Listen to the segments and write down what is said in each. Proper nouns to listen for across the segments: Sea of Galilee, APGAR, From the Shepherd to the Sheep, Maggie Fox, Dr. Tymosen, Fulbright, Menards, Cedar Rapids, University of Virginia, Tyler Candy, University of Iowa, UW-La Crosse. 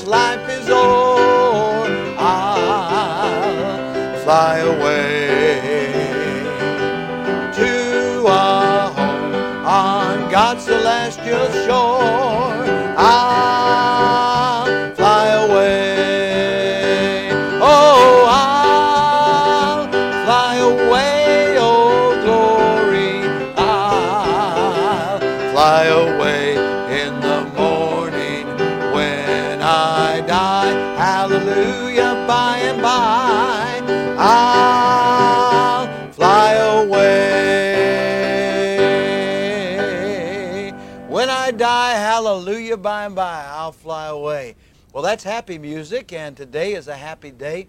this life is o'er, I'll fly away to a home on God's celestial shore. I'll fly away, oh, I'll fly away, oh glory, I'll fly away in the morning when I die, hallelujah, by and by, I'll fly away. When I die, hallelujah, by and by, I'll fly away. Well, that's happy music, and today is a happy day.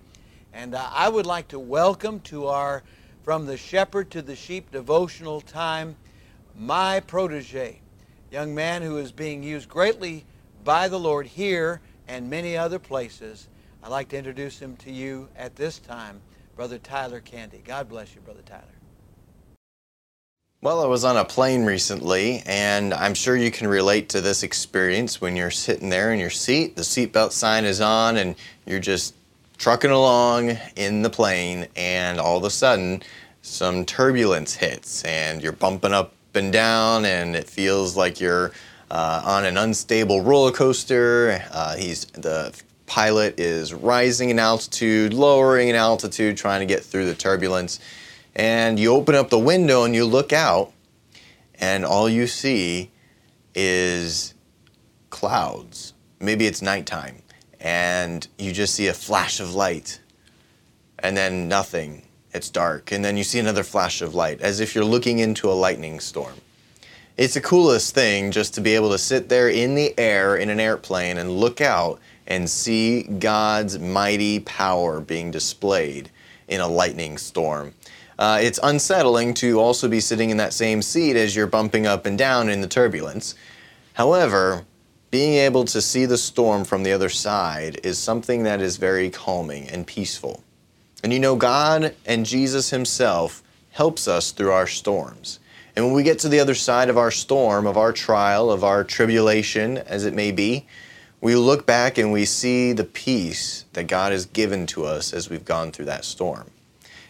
And I would like to welcome to our From the Shepherd to the Sheep devotional time, my protege, young man who is being used greatly by the Lord here and many other places. I'd like to introduce him to you at this time, Brother Tyler Candy. God bless you, Brother Tyler. Well, I was on a plane recently, and I'm sure you can relate to this experience when you're sitting there in your seat, the seatbelt sign is on, and you're just trucking along in the plane, and all of a sudden, some turbulence hits, and you're bumping up and down, and it feels like you're on an unstable roller coaster. The pilot is rising in altitude, lowering in altitude, trying to get through the turbulence. And you open up the window and you look out, and all you see is clouds. Maybe it's nighttime, and you just see a flash of light, and then nothing. It's dark, and then you see another flash of light, as if you're looking into a lightning storm. It's the coolest thing just to be able to sit there in the air in an airplane and look out and see God's mighty power being displayed in a lightning storm. It's unsettling to also be sitting in that same seat as you're bumping up and down in the turbulence. However, being able to see the storm from the other side is something that is very calming and peaceful. And you know, God and Jesus himself helps us through our storms. And when we get to the other side of our storm, of our trial, of our tribulation, as it may be, we look back and we see the peace that God has given to us as we've gone through that storm.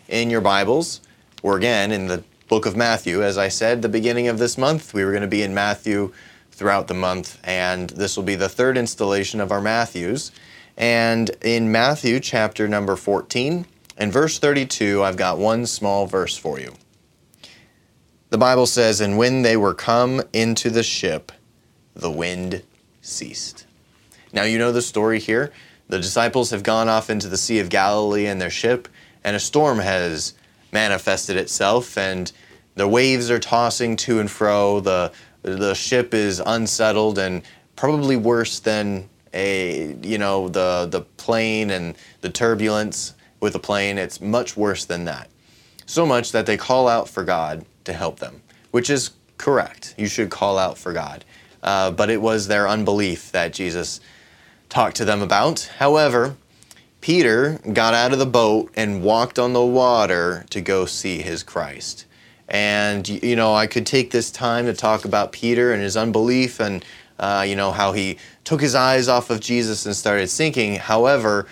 In your Bibles, we're again in the book of Matthew. As I said, the beginning of this month, we were going to be in Matthew throughout the month, and this will be the third installation of our Matthews. And in Matthew chapter number 14 and verse 32, I've got one small verse for you. The Bible says, "And when they were come into the ship, the wind ceased." Now you know the story here. The disciples have gone off into the Sea of Galilee in their ship, and a storm has manifested itself, and the waves are tossing to and fro. The ship is unsettled, and probably worse than the plane and the turbulence with the plane. It's much worse than that. So much that they call out for God to help them, which is correct. You should call out for God. But it was their unbelief that Jesus talked to them about. However, Peter got out of the boat and walked on the water to go see his Christ. And, you know, I could take this time to talk about Peter and his unbelief and, how he took his eyes off of Jesus and started sinking. However,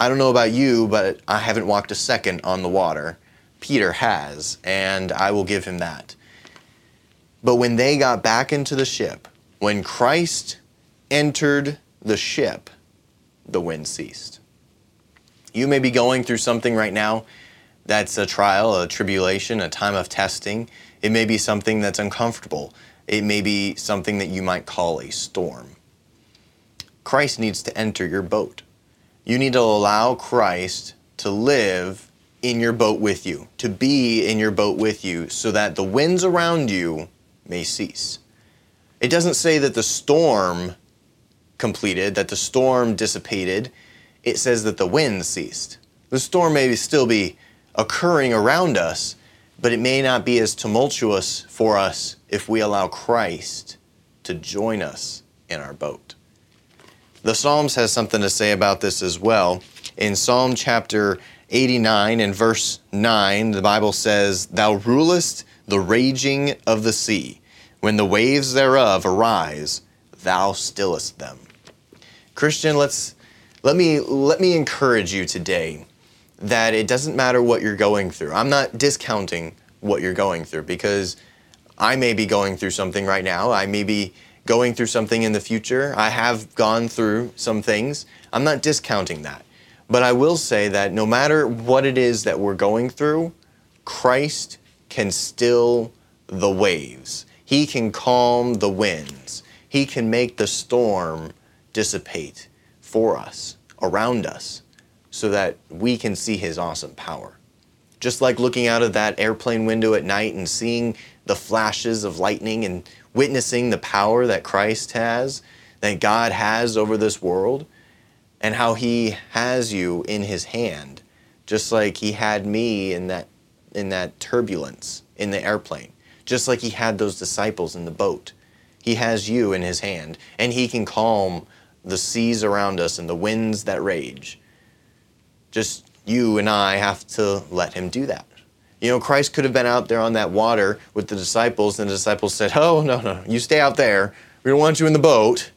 I don't know about you, but I haven't walked a second on the water. Peter has, and I will give him that. But when they got back into the ship, when Christ entered the ship, the wind ceased. You may be going through something right now that's a trial, a tribulation, a time of testing. It may be something that's uncomfortable. It may be something that you might call a storm. Christ needs to enter your boat. You need to allow Christ to live in your boat with you, to be in your boat with you, so that the winds around you may cease. It doesn't say that the storm completed, that the storm dissipated. It says that the wind ceased. The storm may still be occurring around us, but it may not be as tumultuous for us if we allow Christ to join us in our boat. The Psalms has something to say about this as well. In Psalm chapter 89 and verse 9, the Bible says, "Thou rulest the raging of the sea. When the waves thereof arise, thou stillest them." Christian, let me encourage you today that it doesn't matter what you're going through. I'm not discounting what you're going through, because I may be going through something right now. I may be going through something in the future. I have gone through some things. I'm not discounting that. But I will say that no matter what it is that we're going through, Christ can still the waves. He can calm the winds. He can make the storm dissipate for us, around us, so that we can see his awesome power. Just like looking out of that airplane window at night and seeing the flashes of lightning and witnessing the power that Christ has, that God has over this world, and how he has you in his hand, just like he had me in that turbulence in the airplane, just like he had those disciples in the boat. He has you in his hand, and he can calm the seas around us and the winds that rage. Just you and I have to let him do that. You know, Christ could have been out there on that water with the disciples, and the disciples said, "Oh, no, you stay out there. We don't want you in the boat."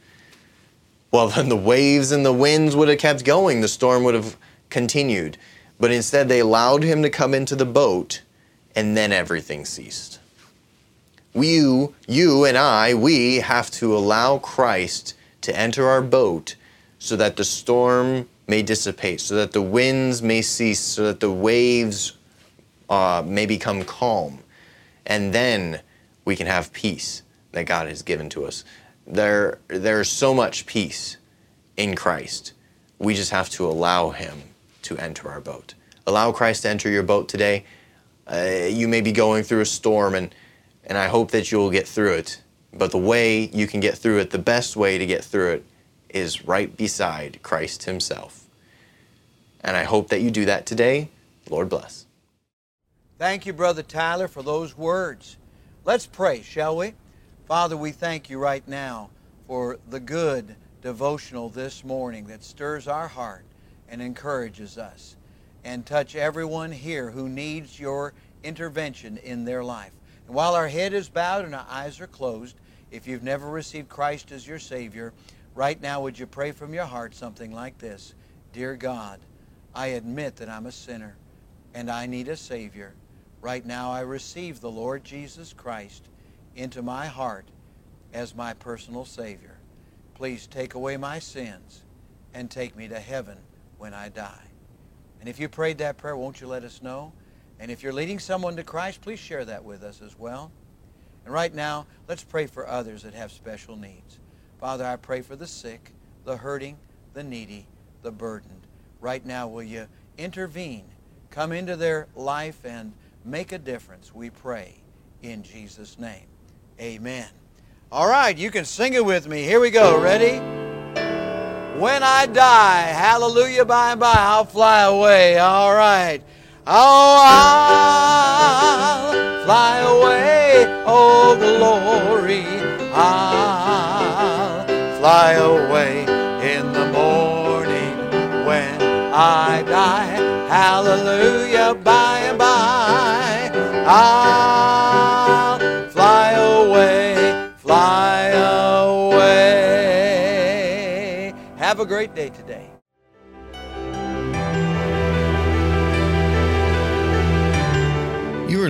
Well, then the waves and the winds would have kept going. The storm would have continued. But instead, they allowed him to come into the boat, and then everything ceased. We have to allow Christ to enter our boat so that the storm may dissipate, so that the winds may cease, so that the waves may become calm. And then we can have peace that God has given to us. There's so much peace in Christ. We just have to allow him to enter our boat. Allow Christ to enter your boat today. You may be going through a storm, and I hope that you'll get through it. But the way you can get through it, the best way to get through it, is right beside Christ himself. And I hope that you do that today. Lord bless. Thank you, Brother Tyler, for those words. Let's pray, shall we? Father, we thank you right now for the good devotional this morning that stirs our heart and encourages us. And touch everyone here who needs your intervention in their life. And while our head is bowed and our eyes are closed, if you've never received Christ as your Savior, right now would you pray from your heart something like this? Dear God, I admit that I'm a sinner and I need a Savior. Right now I receive the Lord Jesus Christ into my heart as my personal Savior. Please take away my sins and take me to heaven when I die. And if you prayed that prayer, won't you let us know? And if you're leading someone to Christ, please share that with us as well. And right now, let's pray for others that have special needs. Father, I pray for the sick, the hurting, the needy, the burdened. Right now, will you intervene, come into their life and make a difference, we pray in Jesus' name. Amen. All right, you can sing it with me. Here we go. Ready? When I die, hallelujah, by and by, I'll fly away. All right. Oh, I'll fly away. Oh, glory. I'll fly away in the morning when I die. Hallelujah, by and by. I'll fly away, fly away. Have a great day today. You are